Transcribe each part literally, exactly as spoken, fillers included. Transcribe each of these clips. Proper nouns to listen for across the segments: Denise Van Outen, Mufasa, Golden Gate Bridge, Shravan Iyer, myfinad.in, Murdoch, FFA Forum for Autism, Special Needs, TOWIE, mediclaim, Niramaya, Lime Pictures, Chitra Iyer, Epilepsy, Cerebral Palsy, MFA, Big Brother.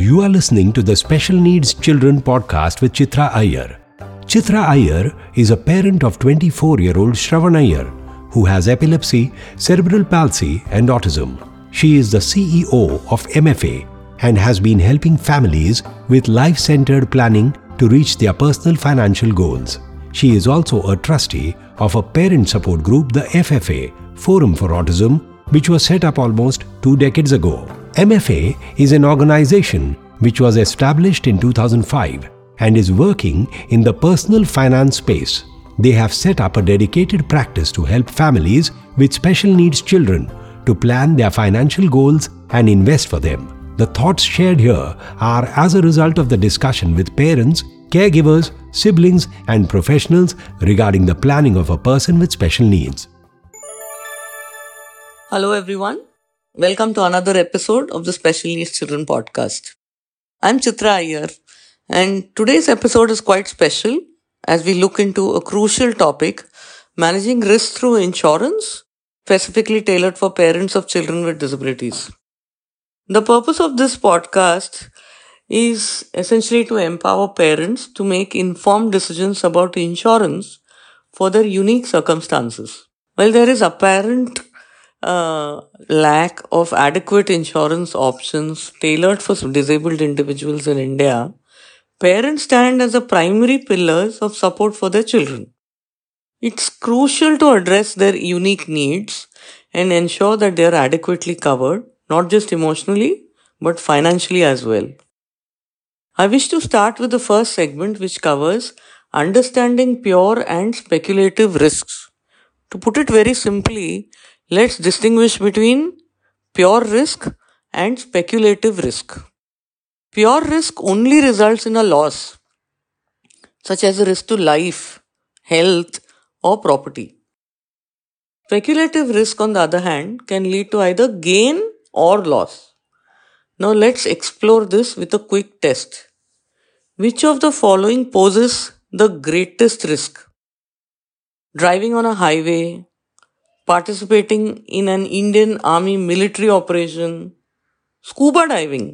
You are listening to the Special Needs Children podcast with Chitra Iyer. Chitra Iyer is a parent of twenty-four-year-old Shravan Iyer, who has epilepsy, cerebral palsy and autism. She is the C E O of M F A and has been helping families with life-centered planning to reach their personal financial goals. She is also a trustee of a parent support group, the F F A Forum for Autism, which was set up almost two decades ago. M F A is an organization which was established in two thousand five and is working in the personal finance space. They have set up a dedicated practice to help families with special needs children to plan their financial goals and invest for them. The thoughts shared here are as a result of the discussion with parents, caregivers, siblings, and professionals regarding the planning of a person with special needs. Hello everyone. Welcome to another episode of the Special Needs Children podcast. I'm Chitra Iyer, and today's episode is quite special as we look into a crucial topic, managing risk through insurance, specifically tailored for parents of children with disabilities. The purpose of this podcast is essentially to empower parents to make informed decisions about insurance for their unique circumstances. While there is apparent Uh, lack of adequate insurance options tailored for disabled individuals in India, parents stand as the primary pillars of support for their children. It's crucial to address their unique needs and ensure that they are adequately covered, not just emotionally, but financially as well. I wish to start with the first segment, which covers understanding pure and speculative risks. To put it very simply, let's distinguish between pure risk and speculative risk. Pure risk only results in a loss, such as a risk to life, health, or property. Speculative risk, on the other hand, can lead to either gain or loss. Now let's explore this with a quick test. Which of the following poses the greatest risk? Driving on a highway, participating in an Indian Army military operation, scuba diving,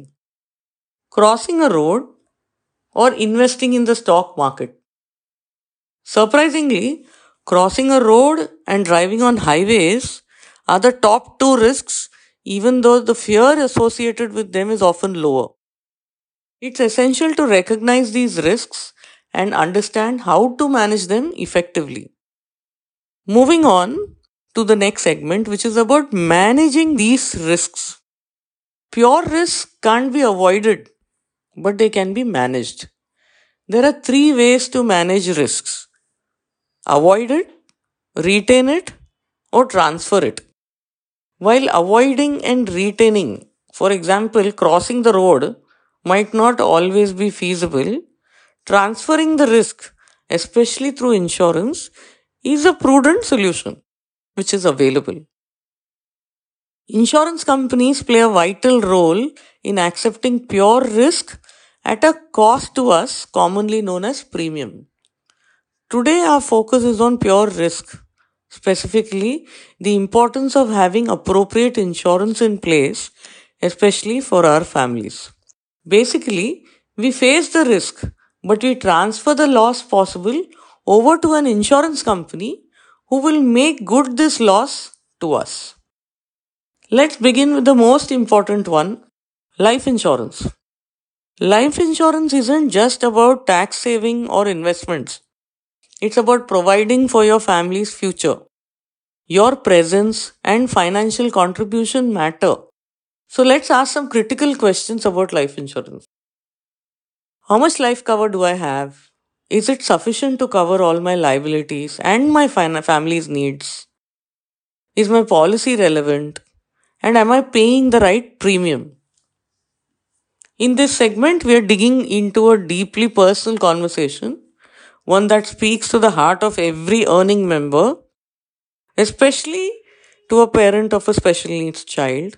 crossing a road, or investing in the stock market. Surprisingly, crossing a road and driving on highways are the top two risks, even though the fear associated with them is often lower. It's essential to recognize these risks and understand how to manage them effectively. Moving on to the next segment, which is about managing these risks. Pure risks can't be avoided, but they can be managed. There are three ways to manage risks: avoid it, retain it, or transfer it. While avoiding and retaining, for example, crossing the road, might not always be feasible, transferring the risk, especially through insurance, is a prudent solution which is available. Insurance companies play a vital role in accepting pure risk at a cost to us, commonly known as premium. Today, our focus is on pure risk, specifically the importance of having appropriate insurance in place, especially for our families. Basically, we face the risk, but we transfer the loss possible over to an insurance company who will make good this loss to us. Let's begin with the most important one, life insurance. Life insurance isn't just about tax saving or investments. It's about providing for your family's future. Your presence and financial contribution matter. So let's ask some critical questions about life insurance. How much life cover do I have? Is it sufficient to cover all my liabilities and my family's needs? Is my policy relevant? And am I paying the right premium? In this segment, we are digging into a deeply personal conversation, one that speaks to the heart of every earning member, especially to a parent of a special needs child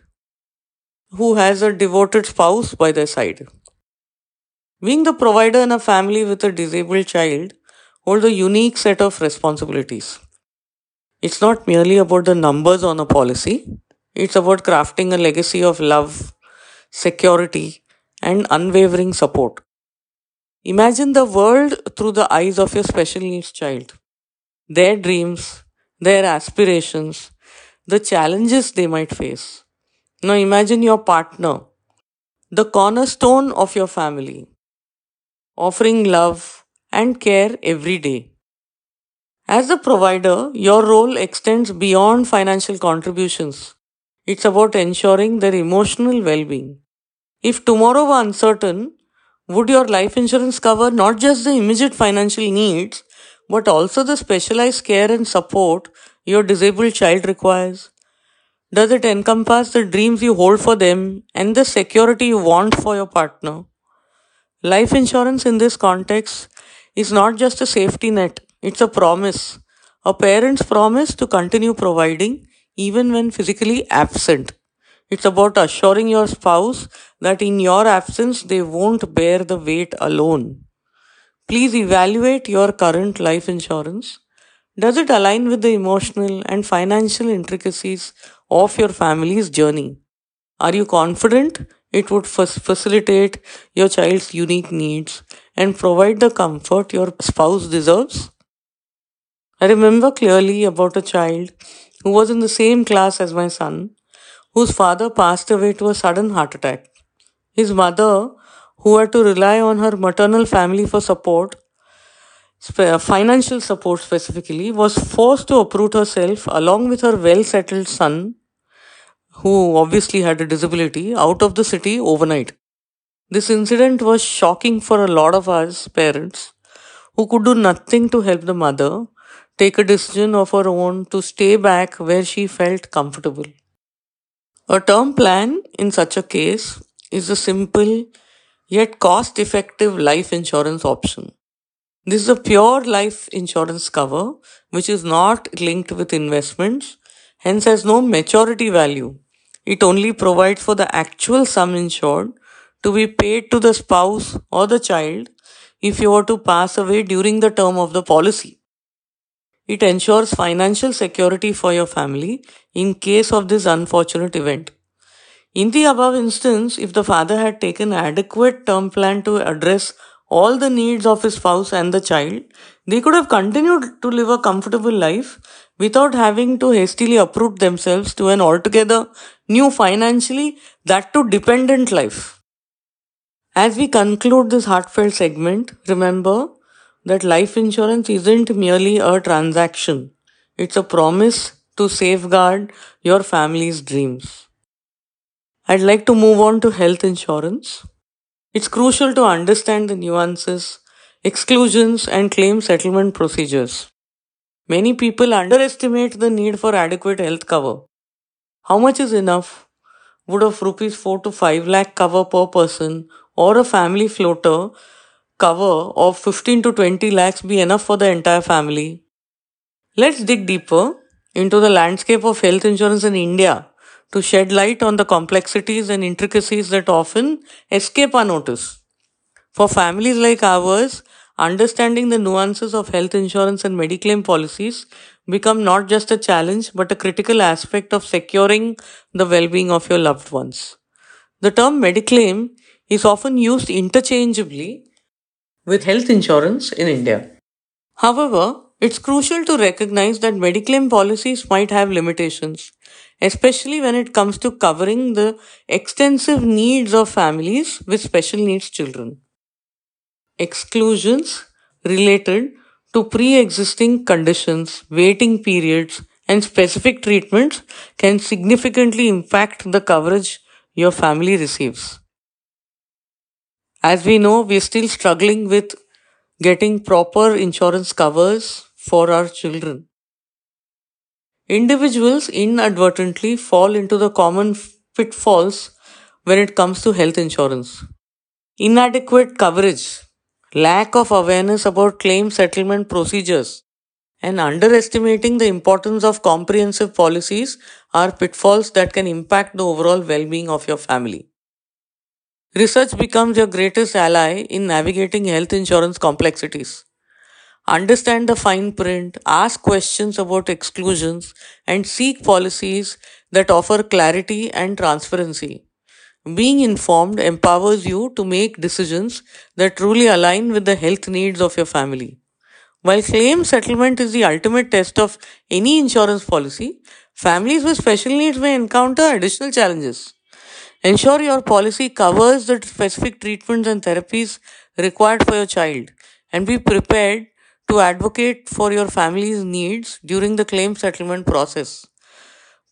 who has a devoted spouse by their side. Being the provider in a family with a disabled child holds a unique set of responsibilities. It's not merely about the numbers on a policy. It's about crafting a legacy of love, security, and unwavering support. Imagine the world through the eyes of your special needs child, their dreams, their aspirations, the challenges they might face. Now imagine your partner, the cornerstone of your family, offering love and care every day. As a provider, your role extends beyond financial contributions. It's about ensuring their emotional well-being. If tomorrow were uncertain, would your life insurance cover not just the immediate financial needs, but also the specialized care and support your disabled child requires? Does it encompass the dreams you hold for them and the security you want for your partner? Life insurance in this context is not just a safety net. It's a promise, a parent's promise to continue providing even when physically absent. It's about assuring your spouse that in your absence, they won't bear the weight alone. Please evaluate your current life insurance. Does it align with the emotional and financial intricacies of your family's journey? Are you confident it would facilitate your child's unique needs and provide the comfort your spouse deserves? I remember clearly about a child who was in the same class as my son, whose father passed away to a sudden heart attack. His mother, who had to rely on her maternal family for support, financial support specifically, was forced to uproot herself along with her well-settled son, who obviously had a disability, out of the city overnight. This incident was shocking for a lot of us parents who could do nothing to help the mother take a decision of her own to stay back where she felt comfortable. A term plan in such a case is a simple yet cost-effective life insurance option. This is a pure life insurance cover which is not linked with investments, hence has no maturity value. It only provides for the actual sum insured to be paid to the spouse or the child if you were to pass away during the term of the policy. It ensures financial security for your family in case of this unfortunate event. In the above instance, if the father had taken adequate term plan to address all the needs of his spouse and the child, they could have continued to live a comfortable life without having to hastily uproot themselves to an altogether new, financially, that too dependent life. As we conclude this heartfelt segment, remember that life insurance isn't merely a transaction. It's a promise to safeguard your family's dreams. I'd like to move on to health insurance. It's crucial to understand the nuances, exclusions, and claim settlement procedures. Many people underestimate the need for adequate health cover. How much is enough? Would a rupees four to five lakh cover per person or a family floater cover of fifteen to twenty lakhs be enough for the entire family? Let's dig deeper into the landscape of health insurance in India to shed light on the complexities and intricacies that often escape our notice. For families like ours, understanding the nuances of health insurance and mediclaim policies become not just a challenge but a critical aspect of securing the well-being of your loved ones. The term mediclaim is often used interchangeably with health insurance in India. However, it's crucial to recognize that mediclaim policies might have limitations, especially when it comes to covering the extensive needs of families with special needs children. Exclusions related to pre-existing conditions, waiting periods, and specific treatments can significantly impact the coverage your family receives. As we know, we are still struggling with getting proper insurance covers for our children. Individuals inadvertently fall into the common pitfalls when it comes to health insurance. Inadequate coverage, lack of awareness about claim settlement procedures, and underestimating the importance of comprehensive policies are pitfalls that can impact the overall well-being of your family. Research becomes your greatest ally in navigating health insurance complexities. Understand the fine print, ask questions about exclusions, and seek policies that offer clarity and transparency. Being informed empowers you to make decisions that truly align with the health needs of your family. While claim settlement is the ultimate test of any insurance policy, families with special needs may encounter additional challenges. Ensure your policy covers the specific treatments and therapies required for your child, and be prepared to advocate for your family's needs during the claim settlement process.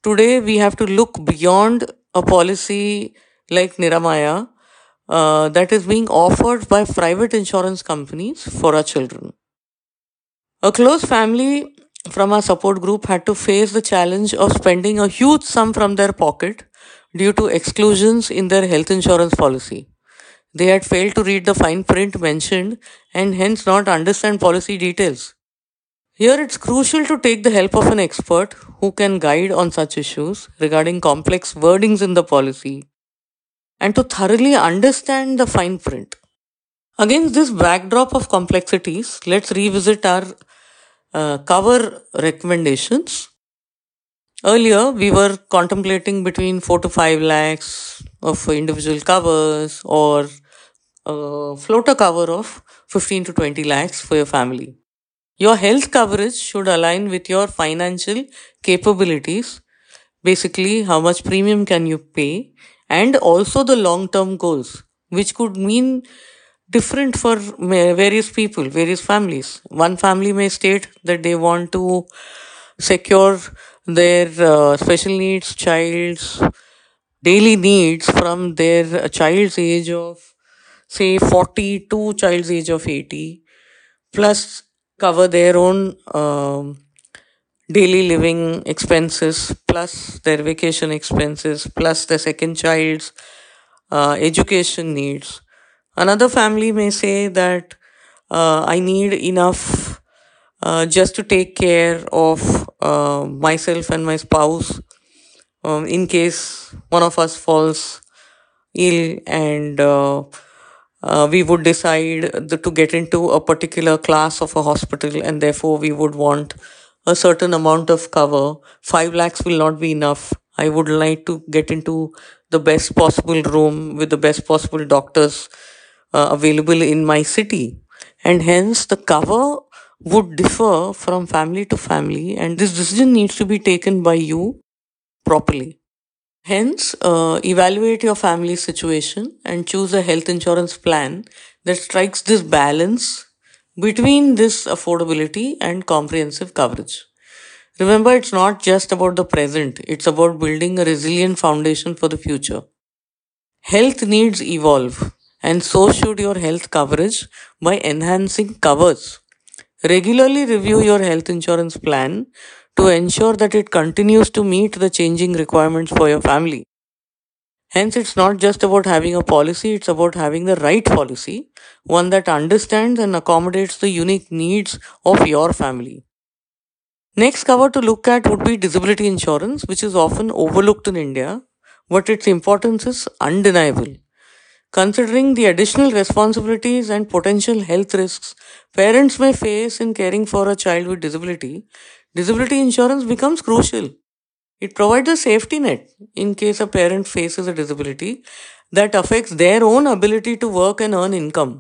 Today, we have to look beyond a policy like Niramaya uh, that is being offered by private insurance companies for our children. A close family from our support group had to face the challenge of spending a huge sum from their pocket due to exclusions in their health insurance policy. They had failed to read the fine print mentioned and hence not understand policy details. Here, it's crucial to take the help of an expert who can guide on such issues regarding complex wordings in the policy and to thoroughly understand the fine print. Against this backdrop of complexities, let's revisit our uh, cover recommendations. Earlier, we were contemplating between four to five lakhs of individual covers or a floater cover of fifteen to twenty lakhs for your family. Your health coverage should align with your financial capabilities, basically how much premium can you pay, and also the long-term goals, which could mean different for various people, various families. One family may state that they want to secure their uh, special needs child's daily needs from their child's age of, say, forty to child's age of eighty, plus cover their own um, daily living expenses, plus their vacation expenses, plus the second child's uh, education needs. Another family may say that uh, I need enough uh, just to take care of uh, myself and my spouse um, in case one of us falls ill and uh, Uh, we would decide the, to get into a particular class of a hospital, and therefore we would want a certain amount of cover. Five lakhs will not be enough. I would like to get into the best possible room with the best possible doctors uh, available in my city. And hence the cover would differ from family to family, and this decision needs to be taken by you properly. Hence, uh, evaluate your family's situation and choose a health insurance plan that strikes this balance between this affordability and comprehensive coverage. Remember, it's not just about the present. It's about building a resilient foundation for the future. Health needs evolve, and so should your health coverage by enhancing covers. Regularly review your health insurance plan to ensure that it continues to meet the changing requirements for your family. Hence, it's not just about having a policy, it's about having the right policy, one that understands and accommodates the unique needs of your family. Next cover to look at would be disability insurance, which is often overlooked in India, but its importance is undeniable. Considering the additional responsibilities and potential health risks parents may face in caring for a child with disability, disability insurance becomes crucial. It provides a safety net in case a parent faces a disability that affects their own ability to work and earn income.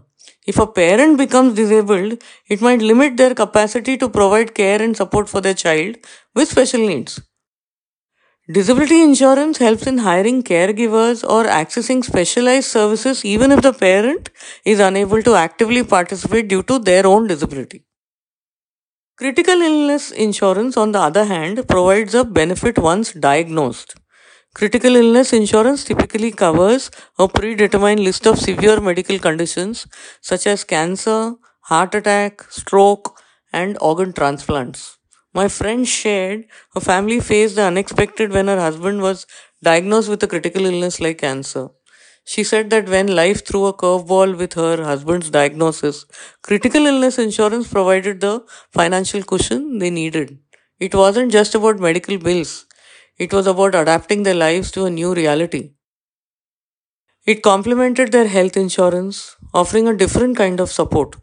If a parent becomes disabled, it might limit their capacity to provide care and support for their child with special needs. Disability insurance helps in hiring caregivers or accessing specialized services even if the parent is unable to actively participate due to their own disability. Critical illness insurance, on the other hand, provides a benefit once diagnosed. Critical illness insurance typically covers a predetermined list of severe medical conditions such as cancer, heart attack, stroke, and organ transplants. My friend shared her family faced the unexpected when her husband was diagnosed with a critical illness like cancer. She said that when life threw a curveball with her husband's diagnosis, critical illness insurance provided the financial cushion they needed. It wasn't just about medical bills. It was about adapting their lives to a new reality. It complemented their health insurance, offering a different kind of support.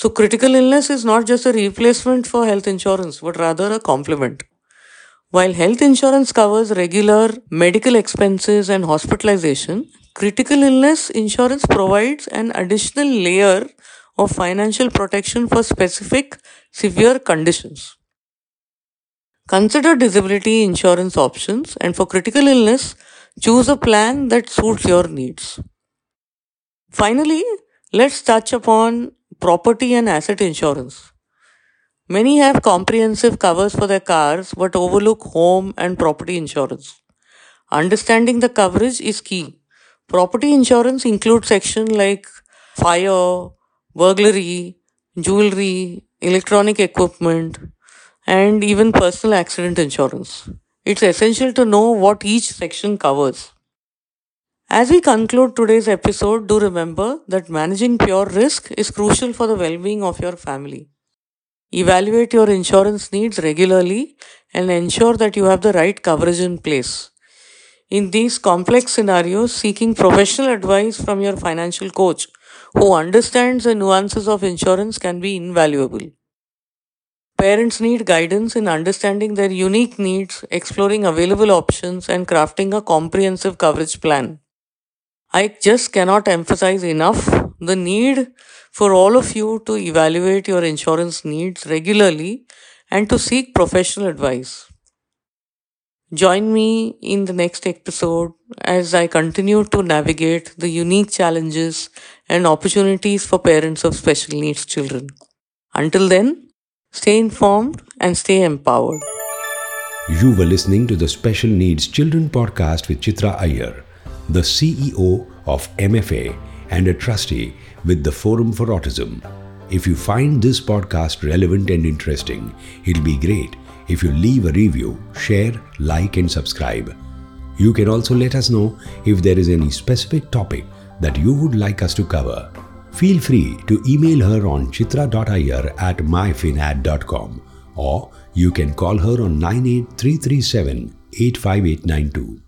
So critical illness is not just a replacement for health insurance, but rather a complement. While health insurance covers regular medical expenses and hospitalization, critical illness insurance provides an additional layer of financial protection for specific severe conditions. Consider disability insurance options, and for critical illness, choose a plan that suits your needs. Finally, let's touch upon property and asset insurance. Many have comprehensive covers for their cars but overlook home and property insurance. Understanding the coverage is key. Property insurance includes sections like fire, burglary, jewelry, electronic equipment, and even personal accident insurance. It's essential to know what each section covers. As we conclude today's episode, do remember that managing pure risk is crucial for the well-being of your family. Evaluate your insurance needs regularly and ensure that you have the right coverage in place. In these complex scenarios, seeking professional advice from your financial coach who understands the nuances of insurance can be invaluable. Parents need guidance in understanding their unique needs, exploring available options, and crafting a comprehensive coverage plan. I just cannot emphasize enough the need for all of you to evaluate your insurance needs regularly and to seek professional advice. Join me in the next episode as I continue to navigate the unique challenges and opportunities for parents of special needs children. Until then, stay informed and stay empowered. You were listening to the Special Needs Children podcast with Chitra Iyer, the C E O of M F A and a trustee with the Forum for Autism. If you find this podcast relevant and interesting, it'll be great if you leave a review, share, like, and subscribe. You can also let us know if there is any specific topic that you would like us to cover. Feel free to email her on chitra dot iyer at myfinad dot com, or you can call her on nine eight three three seven eight five eight nine two.